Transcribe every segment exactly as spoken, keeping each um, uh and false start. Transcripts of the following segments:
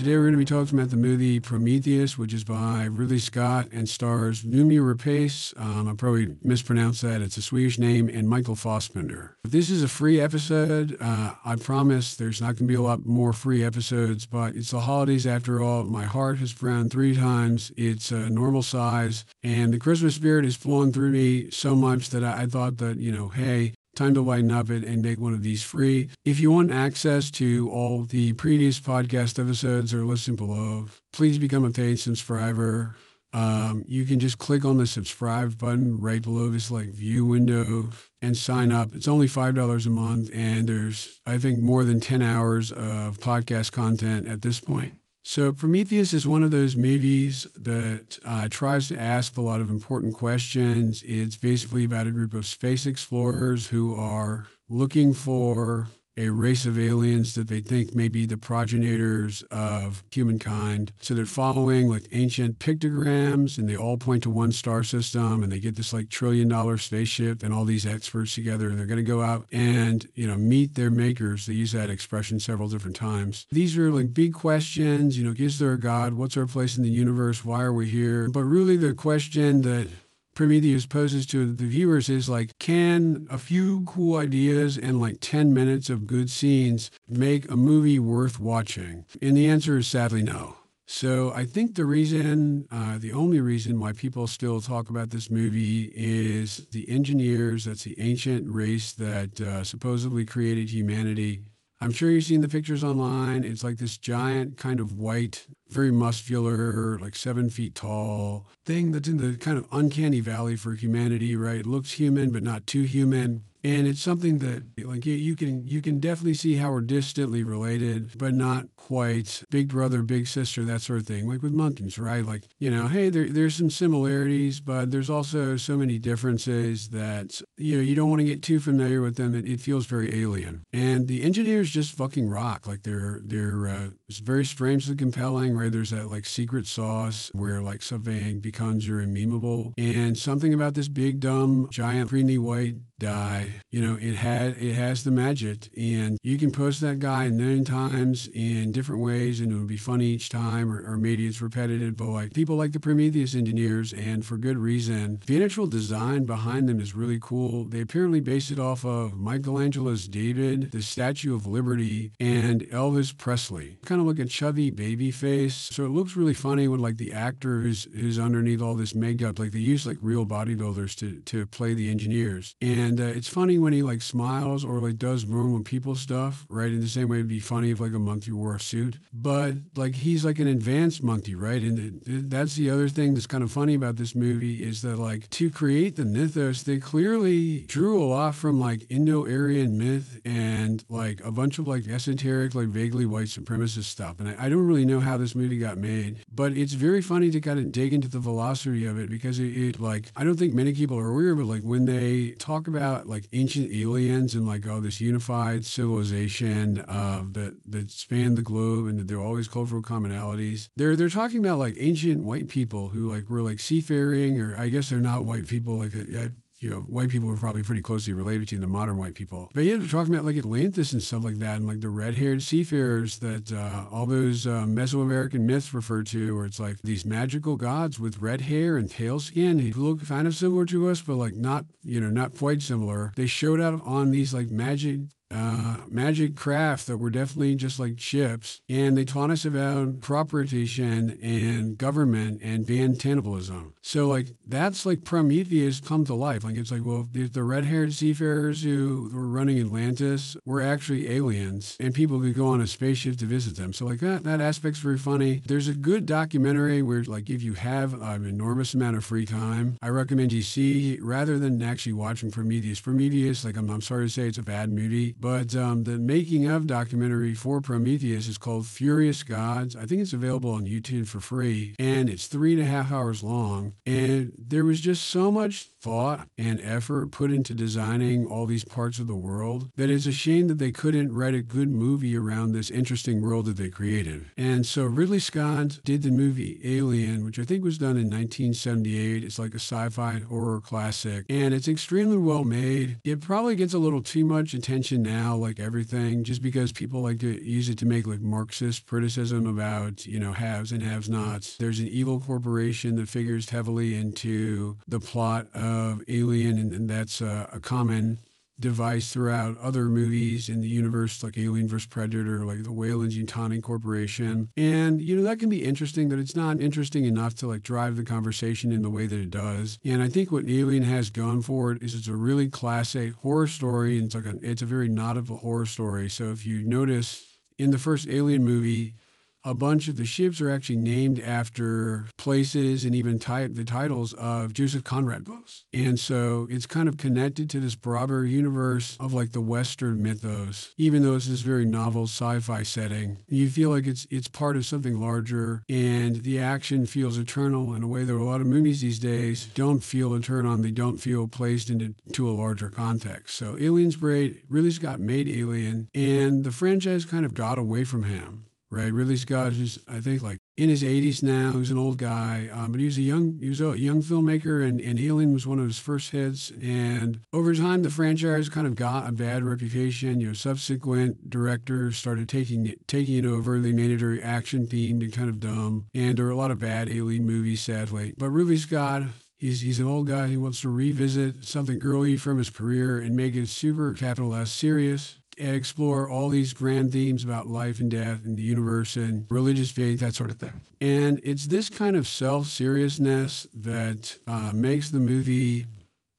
Today we're going to be talking about the movie Prometheus, which is by Ridley Scott and stars Noomi Rapace. Um, I probably mispronounced that. It's a Swedish name, and Michael Fassbender. This is a free episode. Uh, I promise there's not going to be a lot more free episodes, but it's the holidays after all. My heart has frowned three times. It's a normal size, and the Christmas spirit has flown through me so much that I, I thought that, you know, hey, time to lighten up it and make one of these free. If you want access to all the previous podcast episodes or listen below, please become a paid subscriber. Um, you can just click on the subscribe button right below this like view window and sign up. It's only five dollars a month, and there's, I think, more than ten hours of podcast content at this point. So Prometheus is one of those movies that uh, tries to ask a lot of important questions. It's basically about a group of space explorers who are looking for a race of aliens that they think may be the progenitors of humankind. So they're following like ancient pictograms, and they all point to one star system, and they get this like trillion dollar spaceship and all these experts together, and they're going to go out and, you know, meet their makers. They use that expression several different times. These are like big questions, you know, is there a God? What's our place in the universe? Why are we here? But really the question that Prometheus poses to the viewers is like, can a few cool ideas and like ten minutes of good scenes make a movie worth watching? And the answer is sadly no. So I think the reason, uh, the only reason why people still talk about this movie is the engineers. That's the ancient race that uh, supposedly created humanity. I'm sure you've seen the pictures online. It's like this giant kind of white, very muscular, like seven feet tall thing that's in the kind of uncanny valley for humanity, right? It looks human, but not too human. And it's something that like you can you can definitely see how we're distantly related, but not quite big brother, big sister, that sort of thing. Like with monkeys, right? Like, you know, hey, there, there's some similarities, but there's also so many differences that, you know, you don't want to get too familiar with them. It, it feels very alien. And the engineers just fucking rock. Like they're, they're uh, it's very strangely compelling, right? There's that like secret sauce where like something becomes your immemable. And something about this big, dumb, giant, creamy white die, you know, it had it has the magic, and you can post that guy a million times in different ways, and it'll be funny each time, or, or maybe it's repetitive. But like people like the Prometheus engineers, and for good reason. The actual design behind them is really cool. They apparently based it off of Michelangelo's David, the Statue of Liberty, and Elvis Presley. Kind of like a chubby baby face, so it looks really funny when like the actor who's who's underneath all this makeup. Like they use like real bodybuilders to to play the engineers. And And uh, it's funny when he like smiles or like does moon when people stuff, right? In the same way it'd be funny if like a monkey wore a suit, but like he's like an advanced monkey, right? And th th that's the other thing that's kind of funny about this movie is that like to create the mythos, they clearly drew a lot from like Indo-Aryan myth and like a bunch of like esoteric, like vaguely white supremacist stuff. And I, I don't really know how this movie got made, but it's very funny to kind of dig into the velocity of it because it, it like, I don't think many people are aware, but like when they talk about About, like ancient aliens and like oh this unified civilization uh, that that spanned the globe and that there are always cultural commonalities. They're they're talking about like ancient white people who like were like seafaring, or I guess they're not white people. Like I, I, you know, white people were probably pretty closely related to the modern white people. But yeah, they're talking about like Atlantis and stuff like that, and like the red-haired seafarers that uh, all those uh, Mesoamerican myths refer to, where it's like these magical gods with red hair and pale skin who look kind of similar to us, but like not, you know, not quite similar. They showed up on these like magic Uh, magic craft that were definitely just like ships, and they taught us about cooperation and government and banned cannibalism. So like that's like Prometheus come to life. Like it's like, well, the, the red-haired seafarers who were running Atlantis were actually aliens, and people could go on a spaceship to visit them. So like that that aspect's very funny. There's a good documentary where like if you have an enormous amount of free time, I recommend you see rather than actually watching Prometheus. Prometheus, like I'm, I'm sorry to say, it's a bad movie. But um, the making of documentary for Prometheus is called Furious Gods. I think it's available on YouTube for free, and it's three and a half hours long. And there was just so much thought and effort put into designing all these parts of the world that it's a shame that they couldn't write a good movie around this interesting world that they created. And so Ridley Scott did the movie Alien, which I think was done in nineteen seventy-eight. It's like a sci-fi horror classic, and it's extremely well made. It probably gets a little too much attention now, like everything, just because people like to use it to make like Marxist criticism about, you know, haves and have-nots. There's an evil corporation that figures heavily into the plot of Alien, and, and that's uh, a common device throughout other movies in the universe, like Alien versus. Predator, like the Weyland-Yutani Corporation. And, you know, that can be interesting, but it's not interesting enough to, like, drive the conversation in the way that it does. And I think what Alien has going for it is it's a really classic horror story, and it's, like a, it's a very nautical horror story. So if you notice, in the first Alien movie, a bunch of the ships are actually named after places and even type the titles of Joseph Conrad books. And so it's kind of connected to this broader universe of like the Western mythos, even though it's this very novel sci-fi setting. You feel like it's it's part of something larger, and the action feels eternal in a way that a lot of movies these days don't feel eternal. They don't feel placed into to a larger context. So Alien's great. Ridley Scott made Alien, and the franchise kind of got away from him. Right, Ridley Scott is, I think, like in his eighties now. He's an old guy, um, but he was a young, he was a young filmmaker, and, and Alien was one of his first hits. And over time, the franchise kind of got a bad reputation. You know, subsequent directors started taking it, taking it over. They made it very action themed and kind of dumb. And there were a lot of bad Alien movies, sadly. But Ridley Scott, He's, he's an old guy. He wants to revisit something early from his career and make it super capital S serious, and explore all these grand themes about life and death and the universe and religious faith, that sort of thing. And it's this kind of self-seriousness that uh, makes the movie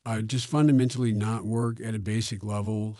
uh, just fundamentally not work at a basic level.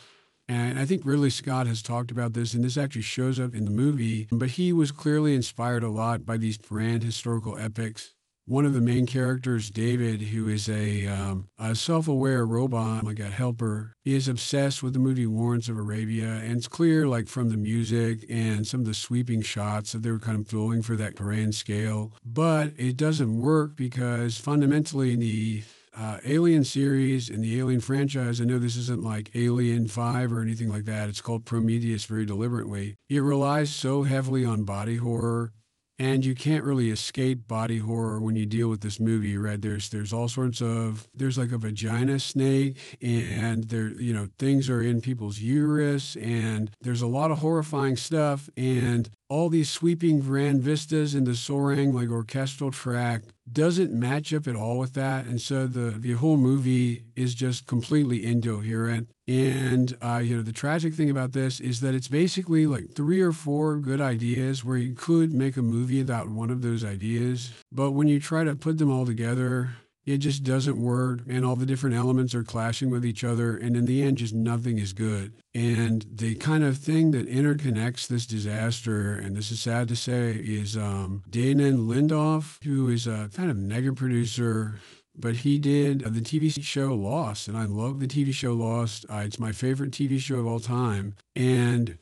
And I think Ridley Scott has talked about this, and this actually shows up in the movie, but he was clearly inspired a lot by these grand historical epics. One of the main characters, David, who is a, um, a self-aware robot, like a helper, is obsessed with the movie Lawrence of Arabia. And it's clear, like, from the music and some of the sweeping shots that they were kind of going for that grand scale. But it doesn't work because fundamentally the Uh, Alien series and the Alien franchise, I know this isn't like Alien five or anything like that. It's called Prometheus very deliberately. It relies so heavily on body horror, and you can't really escape body horror when you deal with this movie, right? There's there's all sorts of, there's like a vagina snake, and there, you know, things are in people's uterus, and there's a lot of horrifying stuff, and all these sweeping grand vistas and the soaring like orchestral track doesn't match up at all with that. And so the, the whole movie is just completely incoherent. And, uh, you know, the tragic thing about this is that it's basically like three or four good ideas where you could make a movie about one of those ideas. But when you try to put them all together, it just doesn't work, and all the different elements are clashing with each other, and in the end, just nothing is good. And the kind of thing that interconnects this disaster, and this is sad to say, is um, Damon Lindelof, who is a kind of mega producer, but he did uh, the T V show Lost, and I love the T V show Lost. Uh, it's my favorite T V show of all time, and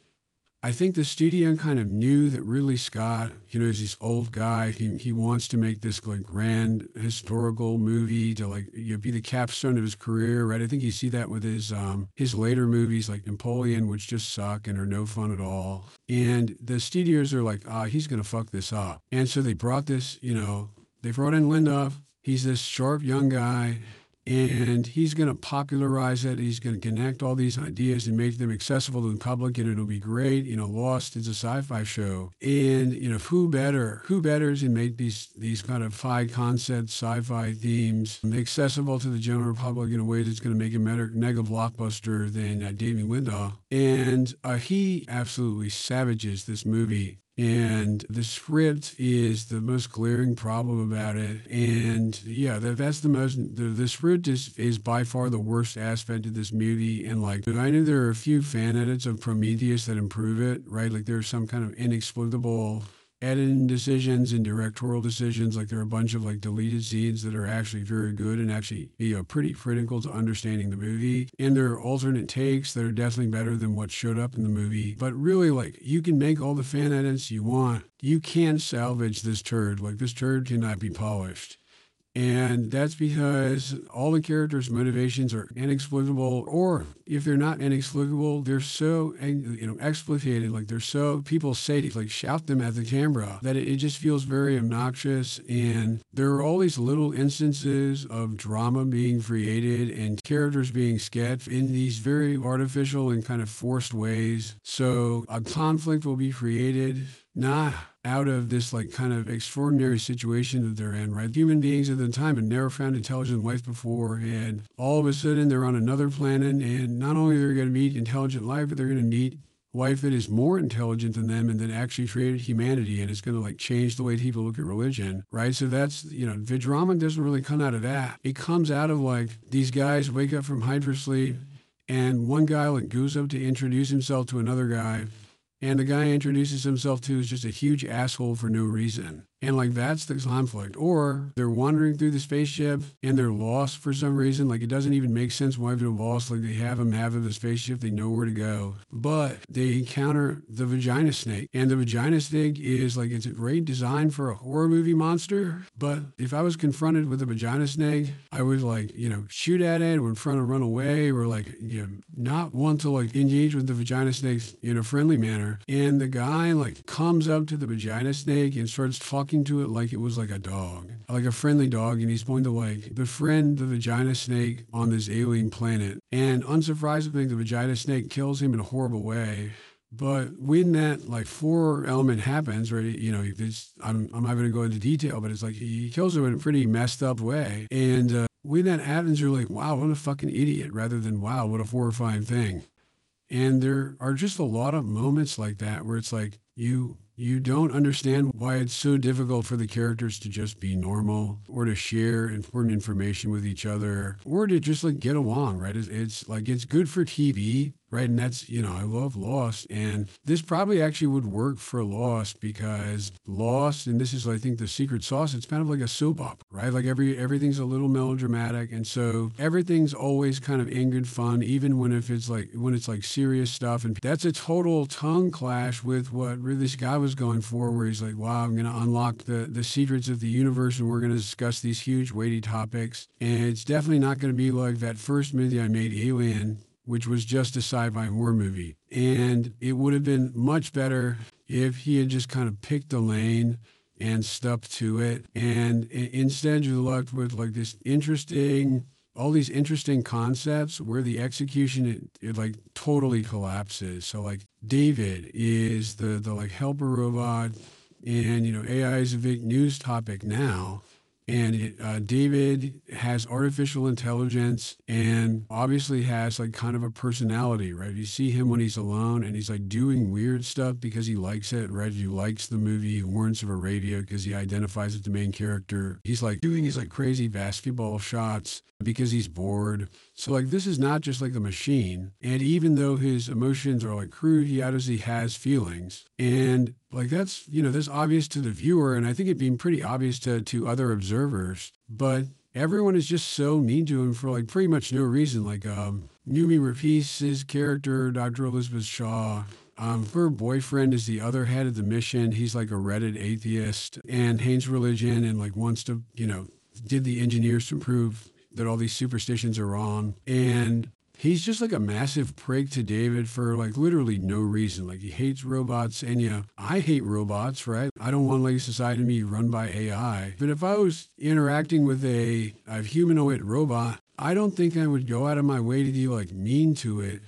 I think the studio kind of knew that Ridley Scott, you know, is this old guy. He he wants to make this like grand historical movie to like you know, be the capstone of his career, right? I think you see that with his um his later movies like Napoleon, which just suck and are no fun at all. And the studios are like, ah, he's gonna fuck this up. And so they brought this, you know, they brought in Lindelof. He's this sharp young guy, and he's going to popularize it. He's going to connect all these ideas and make them accessible to the public, and it'll be great. You know, Lost is a sci-fi show, and you know, who better? Who better is to make these these kind of high concept sci-fi themes accessible to the general public in a way that's going to make a mega blockbuster than uh, Damon Lindelof? And uh, he absolutely savages this movie. And the script is the most glaring problem about it. And yeah, that, that's the most, the, the script is, is by far the worst aspect of this movie. And like, I know there are a few fan edits of Prometheus that improve it, right? Like there's some kind of inexplicable editing decisions and directorial decisions. Like there are a bunch of like deleted scenes that are actually very good and actually, you know, pretty critical to understanding the movie. And there are alternate takes that are definitely better than what showed up in the movie. But really, like, you can make all the fan edits you want. You can't salvage this turd. Like, this turd cannot be polished. And that's because all the characters' motivations are inexplicable, or if they're not inexplicable, they're so, you know, explicitated, like they're so, people say to like shout them at the camera that it, it just feels very obnoxious. And there are all these little instances of drama being created and characters being sketched in these very artificial and kind of forced ways. So a conflict will be created, not out of this like kind of extraordinary situation that they're in, right? Human beings at the time had never found intelligent life before, and all of a sudden they're on another planet, and not only are they going to meet intelligent life, but they're going to meet life that is more intelligent than them and that actually created humanity, and it's going to like change the way people look at religion, right? So that's, you know, the drama doesn't really come out of that. It comes out of like these guys wake up from hydro sleep, and one guy like goes up to introduce himself to another guy, and the guy introduces himself to is just a huge asshole for no reason. And like, that's the conflict. Or they're wandering through the spaceship and they're lost for some reason. Like, it doesn't even make sense why they're lost. Like, they have them half of the spaceship, they know where to go. But they encounter the vagina snake. And the vagina snake is like, it's a great design for a horror movie monster. But if I was confronted with a vagina snake, I would like, you know, shoot at it or try to run away, or like, you know, not want to like engage with the vagina snake in a friendly manner. And the guy like comes up to the vagina snake and starts talking to it like it was like a dog, like a friendly dog. And he's going to like befriend the vagina snake on this alien planet. And unsurprisingly, the vagina snake kills him in a horrible way. But when that like horror element happens, right, you know, it's, I'm, I'm not going to go into detail, but it's like he kills him in a pretty messed up way. And uh, when that happens, you're like, wow, what a fucking idiot, rather than, wow, what a horrifying thing. And there are just a lot of moments like that where it's like, you you don't understand why it's so difficult for the characters to just be normal, or to share important information with each other, or to just like get along, right? It's, it's like, it's good for T V, right? And that's, you know, I love Lost, and this probably actually would work for Lost, because Lost, and this is, I think, the secret sauce, it's kind of like a soap opera, right? Like every everything's a little melodramatic, and so everything's always kind of in good fun, even when if it's like when it's like serious stuff. And that's a total tongue clash with what Ridley Scott was going for, where he's like, wow, I'm going to unlock the the secrets of the universe, and we're going to discuss these huge weighty topics. And it's definitely not going to be like that first movie I made, Alien, which was just a sci-fi horror movie. And it would have been much better if he had just kind of picked a lane and stuck to it. And instead you're left with like this interesting, all these interesting concepts where the execution, it, it like totally collapses. So like David is the, the like helper robot, and, you know, A I is a big news topic now. And it, uh, David has artificial intelligence, and obviously has like kind of a personality, right? You see him when he's alone, and he's like doing weird stuff because he likes it, right? He likes the movie Lawrence of Arabia because he identifies with the main character. He's like doing these like crazy basketball shots because he's bored. So like, this is not just like a machine. And even though his emotions are like crude, he obviously has feelings. And like, that's, you know, that's obvious to the viewer, and I think it'd been pretty obvious to, to other observers, but everyone is just so mean to him for like pretty much no reason. Like, um, Noomi Rapace's character, Doctor Elizabeth Shaw, um, her boyfriend is the other head of the mission. He's like a Reddit atheist and hates religion, and like wants to, you know, did the engineers to prove that all these superstitions are wrong. And he's just like a massive prick to David for like literally no reason. Like, he hates robots, and yeah, I hate robots, right? I don't want like society to be run by A I. But if I was interacting with a, a humanoid robot, I don't think I would go out of my way to be like mean to it,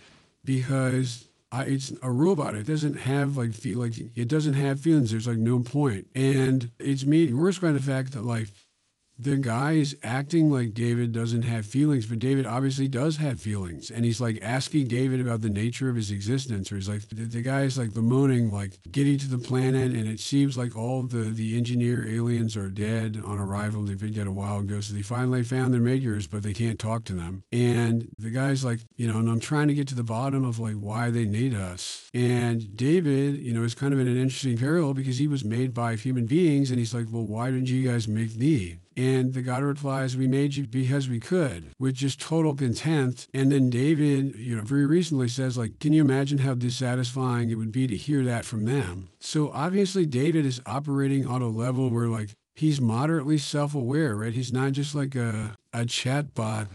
because I, it's a robot. It doesn't have like feel like it doesn't have feelings. There's like no point. And it's made worse by the fact that like, the guy is acting like David doesn't have feelings, but David obviously does have feelings. And he's like asking David about the nature of his existence. Or he's like, the, the guy is like bemoaning, like getting to the planet, and it seems like all the, the engineer aliens are dead on arrival. They've been dead a while ago. So they finally found their makers, but they can't talk to them. And the guy's like, you know, and I'm trying to get to the bottom of like why they need us. And David, you know, is kind of in an interesting parallel, because he was made by human beings. And he's like, well, why didn't you guys make me? And the God replies, we made you because we could, with just total contempt. And then David, you know, very recently says, like, can you imagine how dissatisfying it would be to hear that from them? So obviously David is operating on a level where like, he's moderately self-aware, right? He's not just like a, a chat bot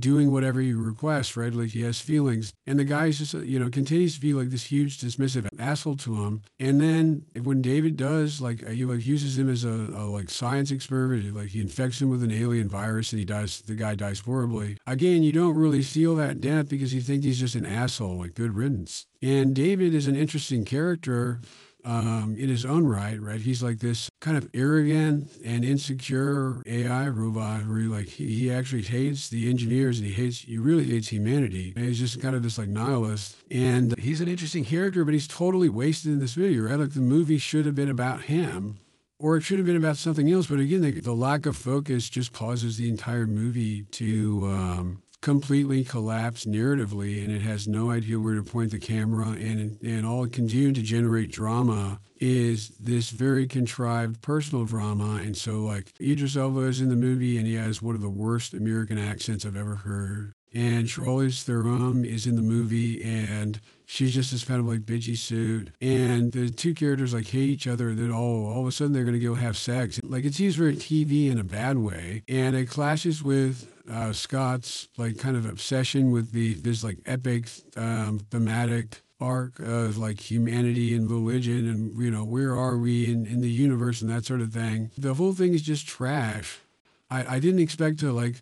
doing whatever you request, right? Like, he has feelings. And the guy's just, you know, continues to be like this huge dismissive asshole to him. And then when David does, like, he like, uses him as a, a like science experiment, like he infects him with an alien virus and he dies, the guy dies horribly. Again, you don't really feel that depth because you think he's just an asshole, like, good riddance. And David is an interesting character um, in his own right, right? He's like this kind of arrogant and insecure A I robot where he, like, he, he actually hates the engineers and he hates, he really hates humanity. And he's just kind of this like nihilist. And he's an interesting character, but he's totally wasted in this video, right? Like, the movie should have been about him, or it should have been about something else. But again, the, the lack of focus just causes the entire movie to, um, completely collapsed narratively, and it has no idea where to point the camera, and and all it can do to generate drama is this very contrived personal drama. And so, like, Idris Elba is in the movie, and he has one of the worst American accents I've ever heard. And Charlize Theron is in the movie, and she's just this kind of like bitchy suit. And the two characters like hate each other. That all, all of a sudden they're going to go have sex. Like, it's used for T V in a bad way, and it clashes with uh, Scott's like kind of obsession with the this like epic um, thematic arc of like humanity and religion, and, you know, where are we in in the universe and that sort of thing. The whole thing is just trash. I I didn't expect to like.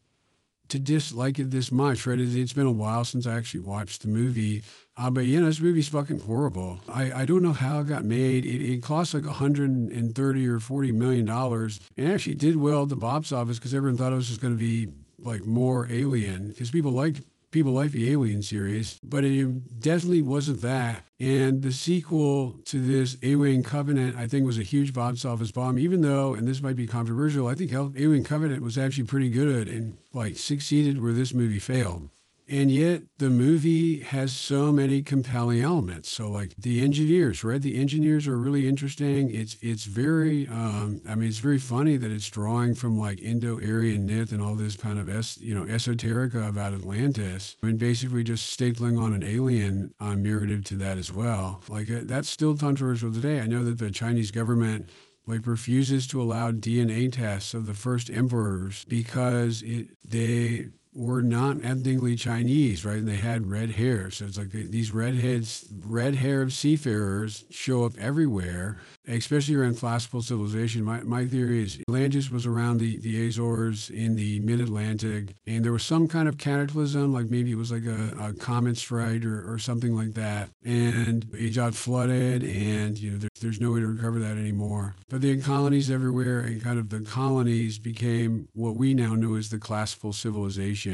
to dislike it this much, right? It's been a while since I actually watched the movie. Uh, but, you know, this movie's fucking horrible. I, I don't know how it got made. It, it cost like one hundred thirty or forty million dollars. It actually did well at the box office because everyone thought it was just going to be like more Alien, because people like people like the Alien series, but it definitely wasn't that. And the sequel to this, Alien Covenant, I think was a huge box office bomb, even though, and this might be controversial, I think Alien Covenant was actually pretty good and like succeeded where this movie failed. And yet the movie has so many compelling elements. So like the engineers, right? The engineers are really interesting. It's it's very, um, I mean, it's very funny that it's drawing from like Indo-Aryan myth and all this kind of, es you know, esoterica about Atlantis. I mean, basically just stapling on an alien um, narrative to that as well. Like uh, that's still controversial today. I know that the Chinese government like refuses to allow D N A tests of the first emperors because it they... were not ethnically Chinese, right? And they had red hair. So it's like they, these redheads, red hair of seafarers show up everywhere, especially around classical civilization. My, my theory is Atlantis was around the, the Azores in the mid-Atlantic, and there was some kind of cataclysm, like maybe it was like a, a comet strike or, or something like that. And it got flooded, and you know there, there's no way to recover that anymore. But they had colonies everywhere, and kind of the colonies became what we now know as the classical civilization.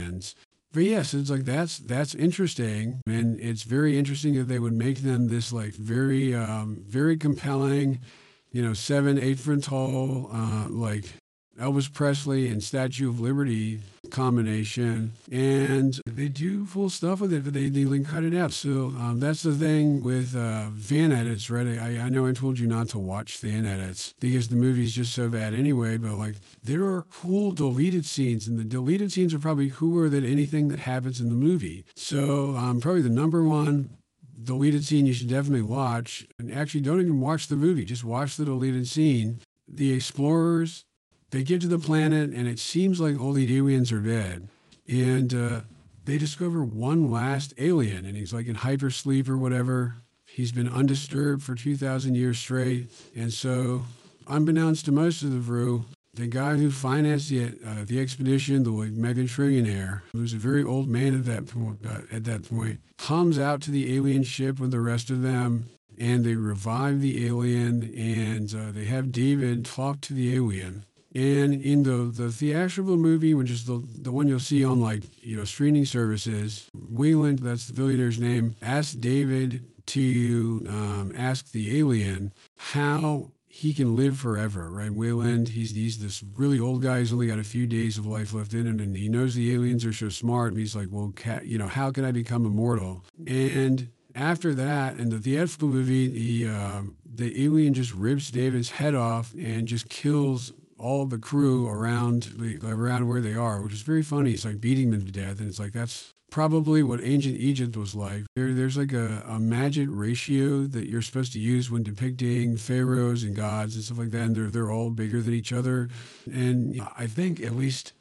But yes, it's like that's that's interesting, and it's very interesting that they would make them this like very um, very compelling, you know, seven eight foot tall uh, like Elvis Presley and Statue of Liberty combination, and they do full stuff with it, but they, they cut it out. So um, that's the thing with uh, fan edits, right? I, I know I told you not to watch fan edits because the movie's just so bad anyway, but like there are cool deleted scenes, and the deleted scenes are probably cooler than anything that happens in the movie. So um, probably the number one deleted scene you should definitely watch, and actually don't even watch the movie, just watch the deleted scene. The explorers, they get to the planet, and it seems like all the aliens are dead. And uh, they discover one last alien, and he's like in hypersleep or whatever. He's been undisturbed for two thousand years straight. And so, unbeknownst to most of the crew, the guy who financed the, uh, the expedition, the like, mega trillionaire, who's a very old man at that, point, uh, at that point, comes out to the alien ship with the rest of them, and they revive the alien, and uh, they have David talk to the alien. And in the, the theatrical movie, which is the, the one you'll see on, like, you know, streaming services, Weyland, that's the billionaire's name, asked David to um, ask the alien how he can live forever, right? Weyland, he's, he's this really old guy. He's only got a few days of life left in him, and he knows the aliens are so smart. And he's like, well, ca you know, how can I become immortal? And after that, in the theatrical movie, the, uh, the alien just rips David's head off and just kills all the crew around around where they are, which is very funny. It's like beating them to death, and it's like that's probably what ancient Egypt was like. There, there's like a, a magic ratio that you're supposed to use when depicting pharaohs and gods and stuff like that, and they're, they're all bigger than each other. And I think at least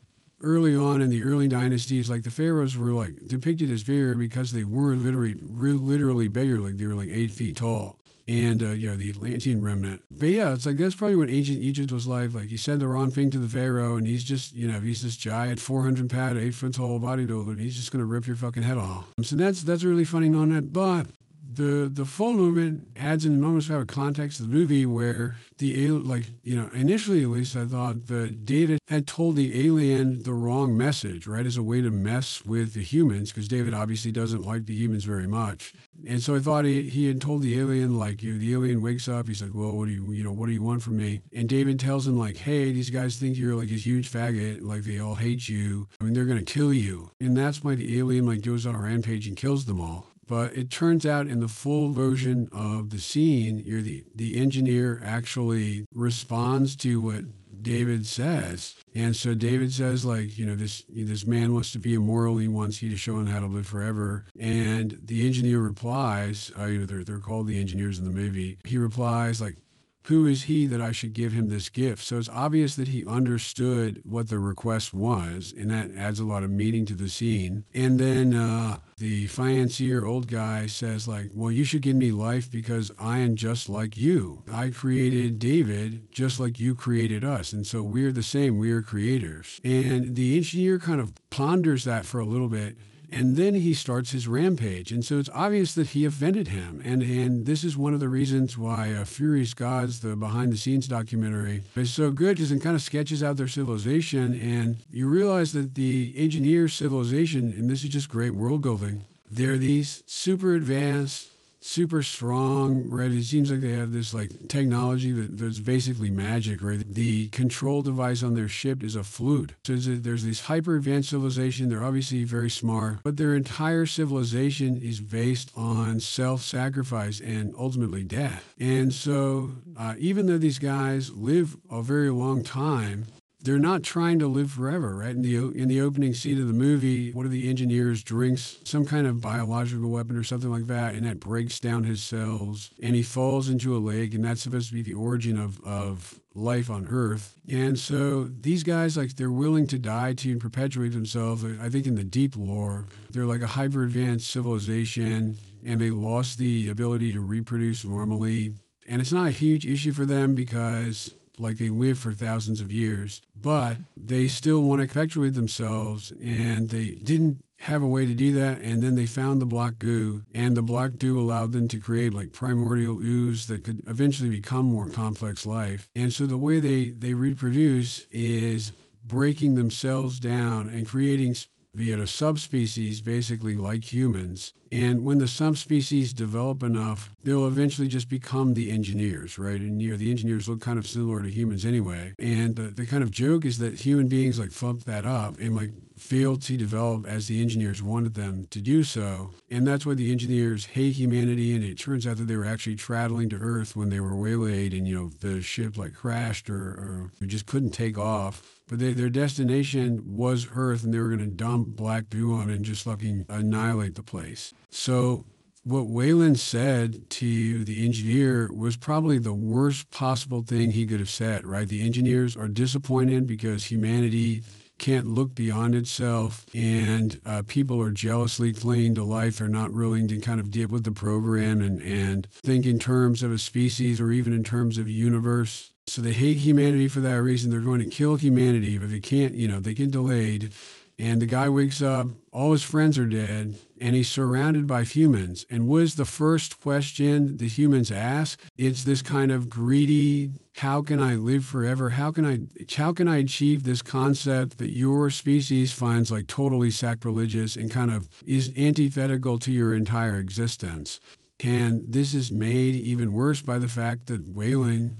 early on in the early dynasties, like the pharaohs were like depicted as bigger because they were literally, literally bigger, like they were like eight feet tall. And, uh, you know, the Atlantean remnant. But yeah, it's like, that's probably what ancient Egypt was like. Like, you said the wrong thing to the pharaoh, and he's just, you know, he's this giant four hundred pound, eight foot tall bodybuilder, and he's just going to rip your fucking head off. So that's that's really funny on that. But the the full movement adds an enormous amount of context to the movie where the, like, you know, initially at least I thought that Data had told the alien the wrong message, right, as a way to mess with the humans, because David obviously doesn't like the humans very much. And so I thought he, he had told the alien, like, you know, the alien wakes up, he's like, well, what do you, you know, what do you want from me? And David tells him, like, hey, these guys think you're like this huge faggot, like they all hate you. I mean, they're going to kill you. And that's why the alien, like, goes on a rampage and kills them all. But it turns out in the full version of the scene, you're the, the engineer actually responds to what David says. And so David says, like, you know, this this man wants to be immoral. He wants you to show him how to live forever. And the engineer replies, uh, you know, they're, they're called the engineers in the movie. He replies, like, who is he that I should give him this gift? So it's obvious that he understood what the request was, and that adds a lot of meaning to the scene. And then uh, the financier old guy says, like, well, you should give me life because I am just like you. I created David just like you created us, and so we're the same. We are creators. And the engineer kind of ponders that for a little bit, and then he starts his rampage. And so it's obvious that he offended him. And and this is one of the reasons why uh, Furious Gods, the behind-the-scenes documentary, is so good, because it kind of sketches out their civilization. And you realize that the engineer civilization, and this is just great world-building, they're these super advanced, super strong, right? It seems like they have this like technology that, that's basically magic, right? The control device on their ship is a flute. So there's this hyper advanced civilization. They're obviously very smart, but their entire civilization is based on self-sacrifice and ultimately death. And so uh, even though these guys live a very long time, they're not trying to live forever, right? In the in the opening scene of the movie, one of the engineers drinks some kind of biological weapon or something like that, and that breaks down his cells, and he falls into a lake, and that's supposed to be the origin of, of life on Earth. And so these guys, like, they're willing to die to perpetuate themselves. I think in the deep lore, they're like a hyper-advanced civilization, and they lost the ability to reproduce normally. And it's not a huge issue for them because, like, they live for thousands of years, but they still want to perpetuate themselves, and they didn't have a way to do that. And then they found the black goo, and the black goo allowed them to create like primordial ooze that could eventually become more complex life. And so the way they, they reproduce is breaking themselves down and creating via a subspecies, basically like humans. And when the subspecies develop enough, they'll eventually just become the engineers, right? And, you know, the engineers look kind of similar to humans anyway. And the, the kind of joke is that human beings like fump that up and like fail to develop as the engineers wanted them to do so. And that's why the engineers hate humanity. And it turns out that they were actually traveling to Earth when they were waylaid, and, you know, the ship like crashed or, or just couldn't take off. But they, their destination was Earth, and they were going to dump black goo on it and just fucking annihilate the place. So what Weyland said to the engineer was probably the worst possible thing he could have said, right? The engineers are disappointed because humanity can't look beyond itself, and uh, people are jealously clinging to life. They're not willing to kind of deal with the program and, and think in terms of a species or even in terms of a universe. So they hate humanity for that reason. They're going to kill humanity, but they can't, you know, they get delayed. And the guy wakes up, all his friends are dead, and he's surrounded by humans. And what is the first question the humans ask? It's this kind of greedy, how can I live forever? How can I, how can I achieve this concept that your species finds like totally sacrilegious and kind of is antithetical to your entire existence? And this is made even worse by the fact that Weyland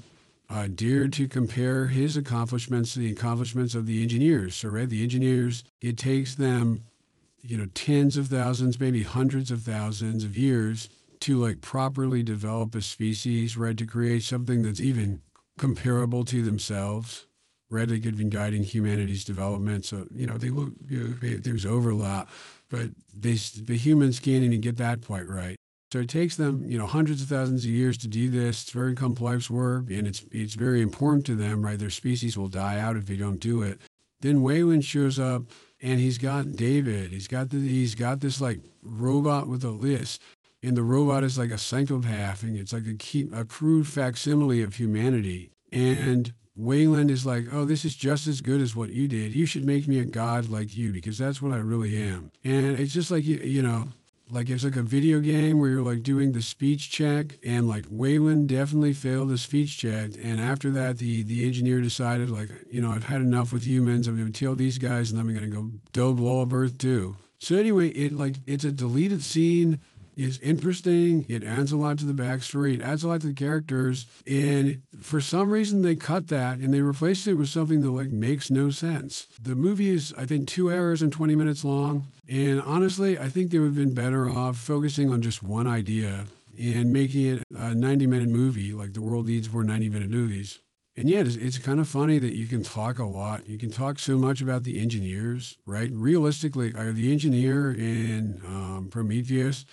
Uh, dared to compare his accomplishments to the accomplishments of the engineers. So, right, the engineers, it takes them, you know, tens of thousands, maybe hundreds of thousands of years to like properly develop a species, right, to create something that's even comparable to themselves. Right, they could be guiding humanity's development. So, you know, they look, you know, there's overlap. But they, the humans can't even get that quite right. So it takes them, you know, hundreds of thousands of years to do this. It's very complex work, and it's it's very important to them, right? Their species will die out if they don't do it. Then Weyland shows up, and he's got David. He's got the, he's got this like robot with a list, and the robot is like a psychopath, and it's like a, key, a crude facsimile of humanity. And Weyland is like, oh, this is just as good as what you did. You should make me a god like you, because that's what I really am. And it's just like, you, you know. Like it's like a video game where you're like doing the speech check, and like Weyland definitely failed the speech check. And after that, the, the engineer decided like, you know, I've had enough with humans. I'm going to kill these guys, and I'm going to go dope all of Earth too. So anyway, it like, it's a deleted scene. It's interesting. It adds a lot to the backstory. It adds a lot to the characters. And for some reason, they cut that and they replaced it with something that like makes no sense. The movie is, I think, two hours and twenty minutes long. And honestly, I think they would have been better off focusing on just one idea and making it a ninety-minute movie, like the world needs more ninety-minute movies. And yet, it's, it's kind of funny that you can talk a lot. You can talk so much about the engineers, right? Realistically, are the engineer in um, Prometheus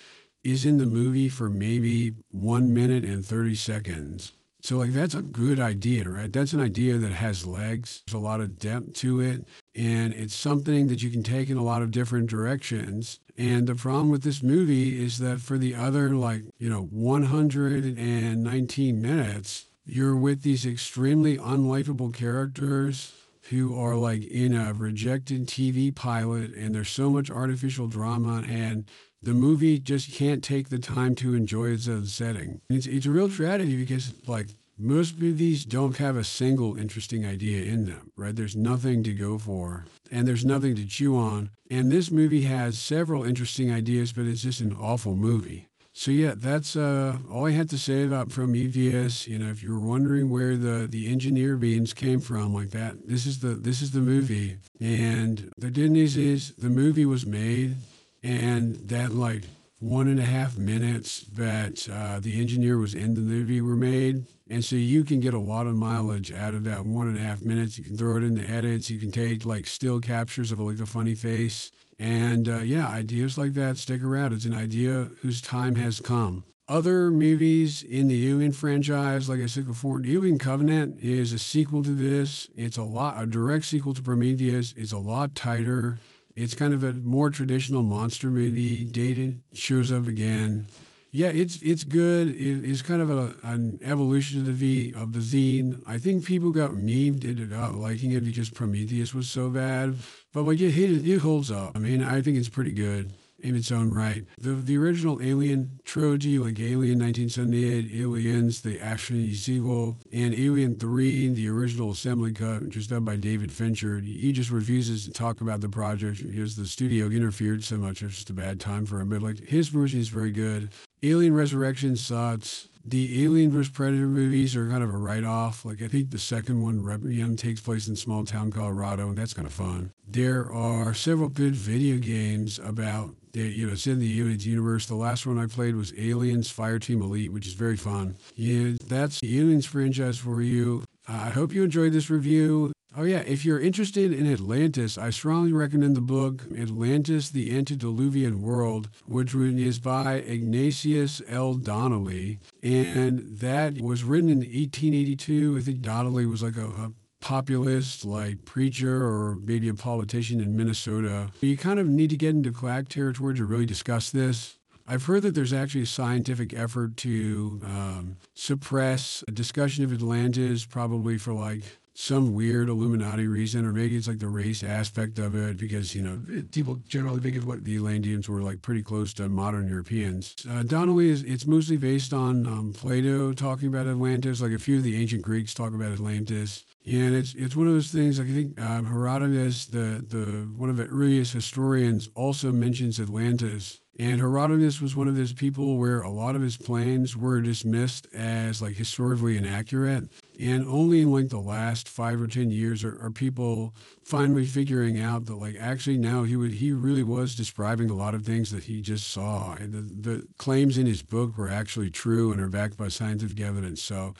is in the movie for maybe one minute and thirty seconds. So like, that's a good idea, right? That's an idea that has legs. There's a lot of depth to it. And it's something that you can take in a lot of different directions. And the problem with this movie is that for the other, like, you know, one hundred nineteen minutes, you're with these extremely unlikable characters who are like in a rejected T V pilot, and there's so much artificial drama, and the movie just can't take the time to enjoy its own setting. It's, it's a real tragedy because, like, most of these don't have a single interesting idea in them, right? There's nothing to go for, and there's nothing to chew on. And this movie has several interesting ideas, but it's just an awful movie. So yeah, that's uh, all I had to say about Prometheus. You know, if you're wondering where the, the engineer beams came from, like that, this is the this is the movie. And the good news is the movie was made, and that like one and a half minutes that uh, the engineer was in the movie were made. And so you can get a lot of mileage out of that one and a half minutes. You can throw it in the edits. You can take like still captures of like a funny face. And uh, yeah, ideas like that stick around. It's an idea whose time has come. Other movies in the Alien franchise, like I said before, Alien Covenant is a sequel to this. It's a lot, a direct sequel to Prometheus. It's a lot tighter. It's kind of a more traditional monster movie. Dated, shows up again. Yeah, it's it's good. It, it's kind of a, an evolution of the v, of the zine. I think people got memed into not liking it because Prometheus was so bad. But like it, it, it holds up. I mean, I think it's pretty good in its own right. The the original Alien trilogy, like Alien nineteen seventy-eight, Aliens, the action sequel, and Alien three, the original assembly cut, which was done by David Fincher. He just refuses to talk about the project because the studio interfered so much. It's just a bad time for him. But like his version is very good. Alien Resurrection sucks. The Alien versus. Predator movies are kind of a write-off. Like, I think the second one, Requiem, takes place in small town Colorado, and that's kind of fun. There are several good video games about, you know, it's in the Aliens universe. The last one I played was Aliens Fireteam Elite, which is very fun. Yeah, that's the Aliens franchise for you. Uh, I hope you enjoyed this review. Oh yeah, if you're interested in Atlantis, I strongly recommend the book Atlantis: The Antediluvian World, which is by Ignatius L. Donnelly, and that was written in eighteen eighty-two. I think Donnelly was like a, a populist, like preacher or maybe a politician in Minnesota. You kind of need to get into quack territory to really discuss this. I've heard that there's actually a scientific effort to um, suppress a discussion of Atlantis, probably for like some weird Illuminati reason, or maybe it's like the race aspect of it, because, you know, people generally think of what the Atlanteans were like pretty close to modern Europeans. Uh, Donnelly is, it's mostly based on um, Plato talking about Atlantis, like a few of the ancient Greeks talk about Atlantis. And it's it's one of those things, like I think um, Herodotus, the, the one of the earliest historians, also mentions Atlantis. And Herodotus was one of those people where a lot of his claims were dismissed as like historically inaccurate. And only in like the last five or ten years are, are people finally figuring out that like actually now he would he really was describing a lot of things that he just saw. And the, the claims in his book were actually true and are backed by scientific evidence. So,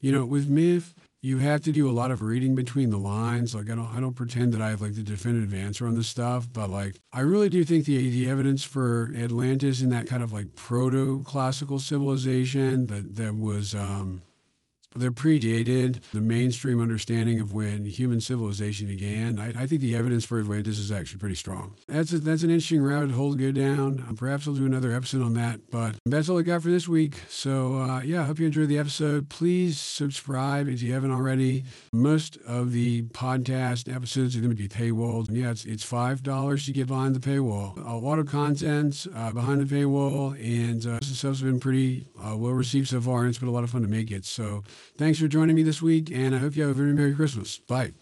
you know, with myth, you have to do a lot of reading between the lines. Like, I don't, I don't pretend that I have, like, the definitive answer on this stuff, but, like, I really do think the, the evidence for Atlantis in that kind of, like, proto-classical civilization that, that was, um, that predated the mainstream understanding of when human civilization began. I, I think the evidence for Atlantis is actually pretty strong. That's a, that's an interesting rabbit hole to go down. Um, perhaps I'll do another episode on that, but that's all I got for this week. So uh, yeah, I hope you enjoyed the episode. Please subscribe if you haven't already. Most of the podcast episodes are going to be paywalled. Yeah, it's, it's five dollars to get behind the paywall. A lot of content's uh, behind the paywall, and uh, this stuff's been pretty uh, well received so far, and it's been a lot of fun to make it. So thanks for joining me this week, and I hope you have a very Merry Christmas. Bye.